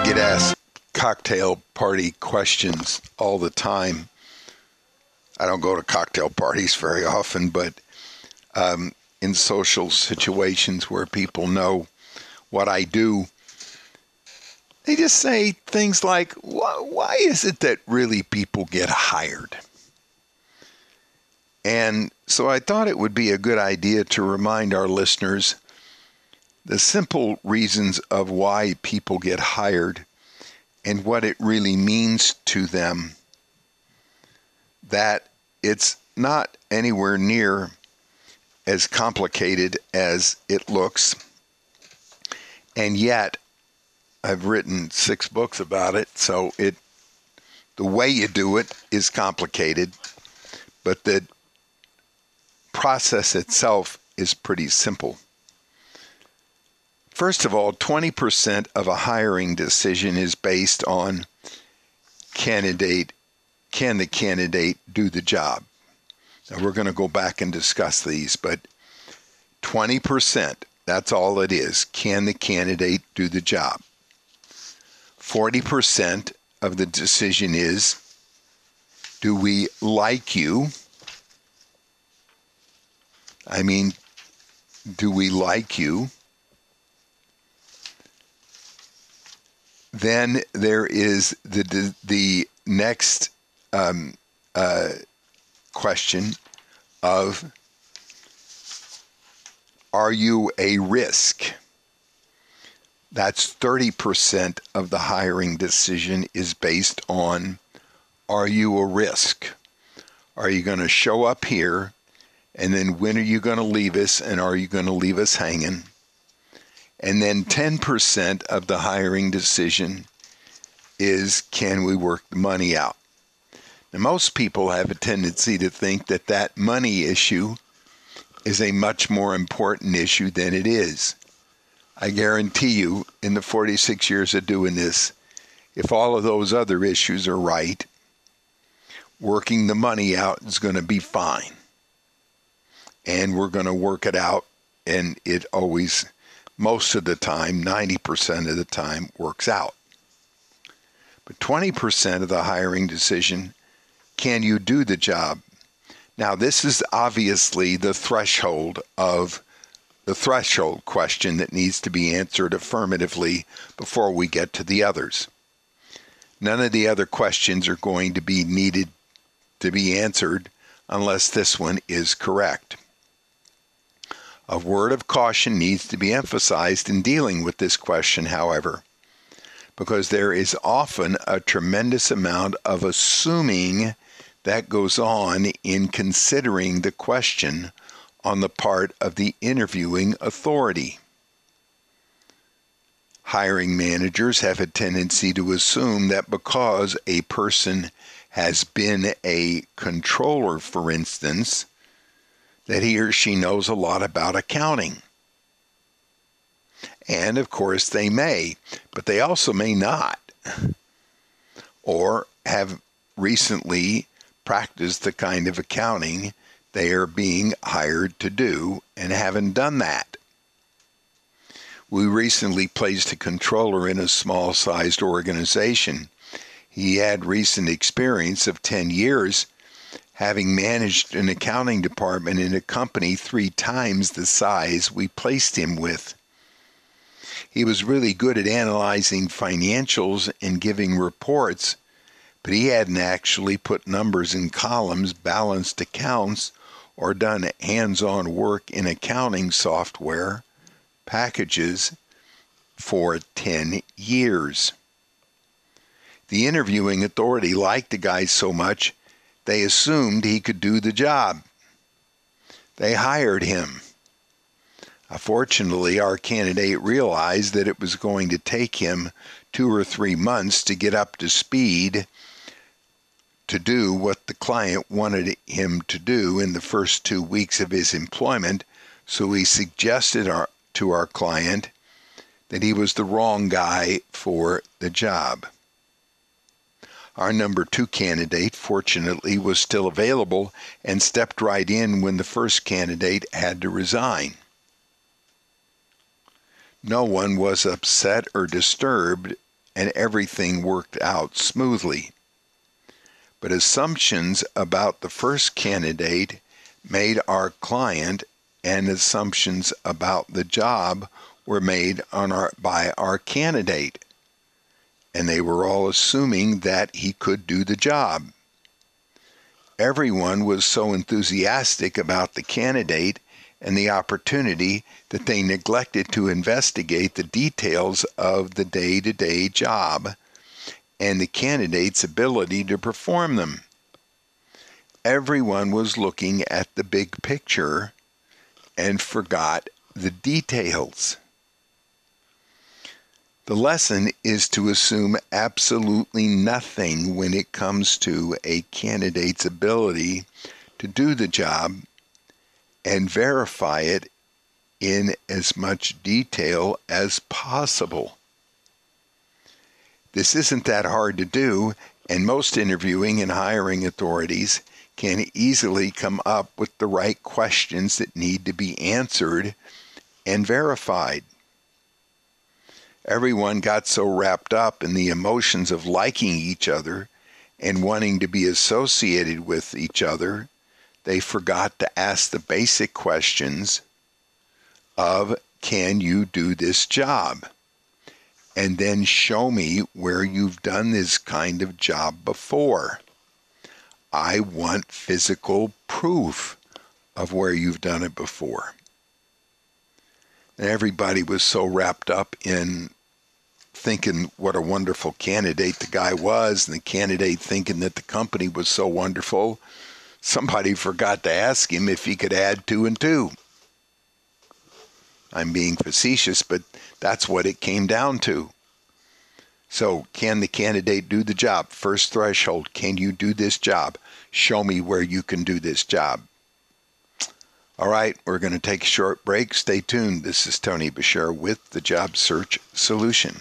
I get asked cocktail party questions all the time. I don't go to cocktail parties very often, but in social situations where people know what I do, they just say things like, why is it that really people get hired? And so I thought it would be a good idea to remind our listeners the simple reasons of why people get hired and what it really means to them, that it's not anywhere near as complicated as it looks. And yet, I've written 6 books about it, so the way you do it is complicated, but the process itself is pretty simple. First of all, 20% of a hiring decision is based on can the candidate do the job? Now, we're going to go back and discuss these, but 20%, that's all it is. Can the candidate do the job? 40% of the decision is, do we like you? I mean, do we like you? Then there is the next question of, are you a risk? That's 30% of the hiring decision is based on, are you a risk? Are you going to show up here? And then when are you going to leave us? And are you going to leave us hanging? And then 10% of the hiring decision is, can we work the money out? Now, most people have a tendency to think that that money issue is a much more important issue than it is. I guarantee you, in the 46 years of doing this, if all of those other issues are right, working the money out is going to be fine. And we're going to work it out, and it always, most of the time, 90% of the time, works out. But 20% of the hiring decision, can you do the job? Now, this is obviously the threshold of the threshold question that needs to be answered affirmatively before we get to the others. None of the other questions are going to be needed to be answered unless this one is correct. A word of caution needs to be emphasized in dealing with this question, however, because there is often a tremendous amount of assuming that goes on in considering the question on the part of the interviewing authority. Hiring managers have a tendency to assume that because a person has been a controller, for instance, that he or she knows a lot about accounting. And of course they may, but they also may not, or have recently practiced the kind of accounting they are being hired to do and haven't done that. We recently placed a controller in a small-sized organization. He had recent experience of 10 years having managed an accounting department in a company 3 times the size we placed him with. He was really good at analyzing financials and giving reports, but he hadn't actually put numbers in columns, balanced accounts, or done hands-on work in accounting software packages for 10 years. The interviewing authority liked the guy so much, they assumed he could do the job. They hired him. Fortunately, our candidate realized that it was going to take him 2 or 3 months to get up to speed to do what the client wanted him to do in the first 2 weeks of his employment, so we suggested to our client that he was the wrong guy for the job. Our number 2 candidate, fortunately, was still available and stepped right in when the first candidate had to resign. No one was upset or disturbed and everything worked out smoothly. But assumptions about the first candidate made our client, and assumptions about the job were made by our candidate, and they were all assuming that he could do the job. Everyone was so enthusiastic about the candidate and the opportunity that they neglected to investigate the details of the day-to-day job and the candidate's ability to perform them. Everyone was looking at the big picture and forgot the details. The lesson is to assume absolutely nothing when it comes to a candidate's ability to do the job and verify it in as much detail as possible. This isn't that hard to do, and most interviewing and hiring authorities can easily come up with the right questions that need to be answered and verified. Everyone got so wrapped up in the emotions of liking each other and wanting to be associated with each other, they forgot to ask the basic questions of, can you do this job? And then show me where you've done this kind of job before. I want physical proof of where you've done it before. And everybody was so wrapped up in thinking what a wonderful candidate the guy was, and the candidate thinking that the company was so wonderful, somebody forgot to ask him if he could add 2 and 2. I'm being facetious, but that's what it came down to. So, can the candidate do the job? First threshold, can you do this job? Show me where you can do this job. All right, we're going to take a short break. Stay tuned. This is Tony Bashir with the Job Search Solution.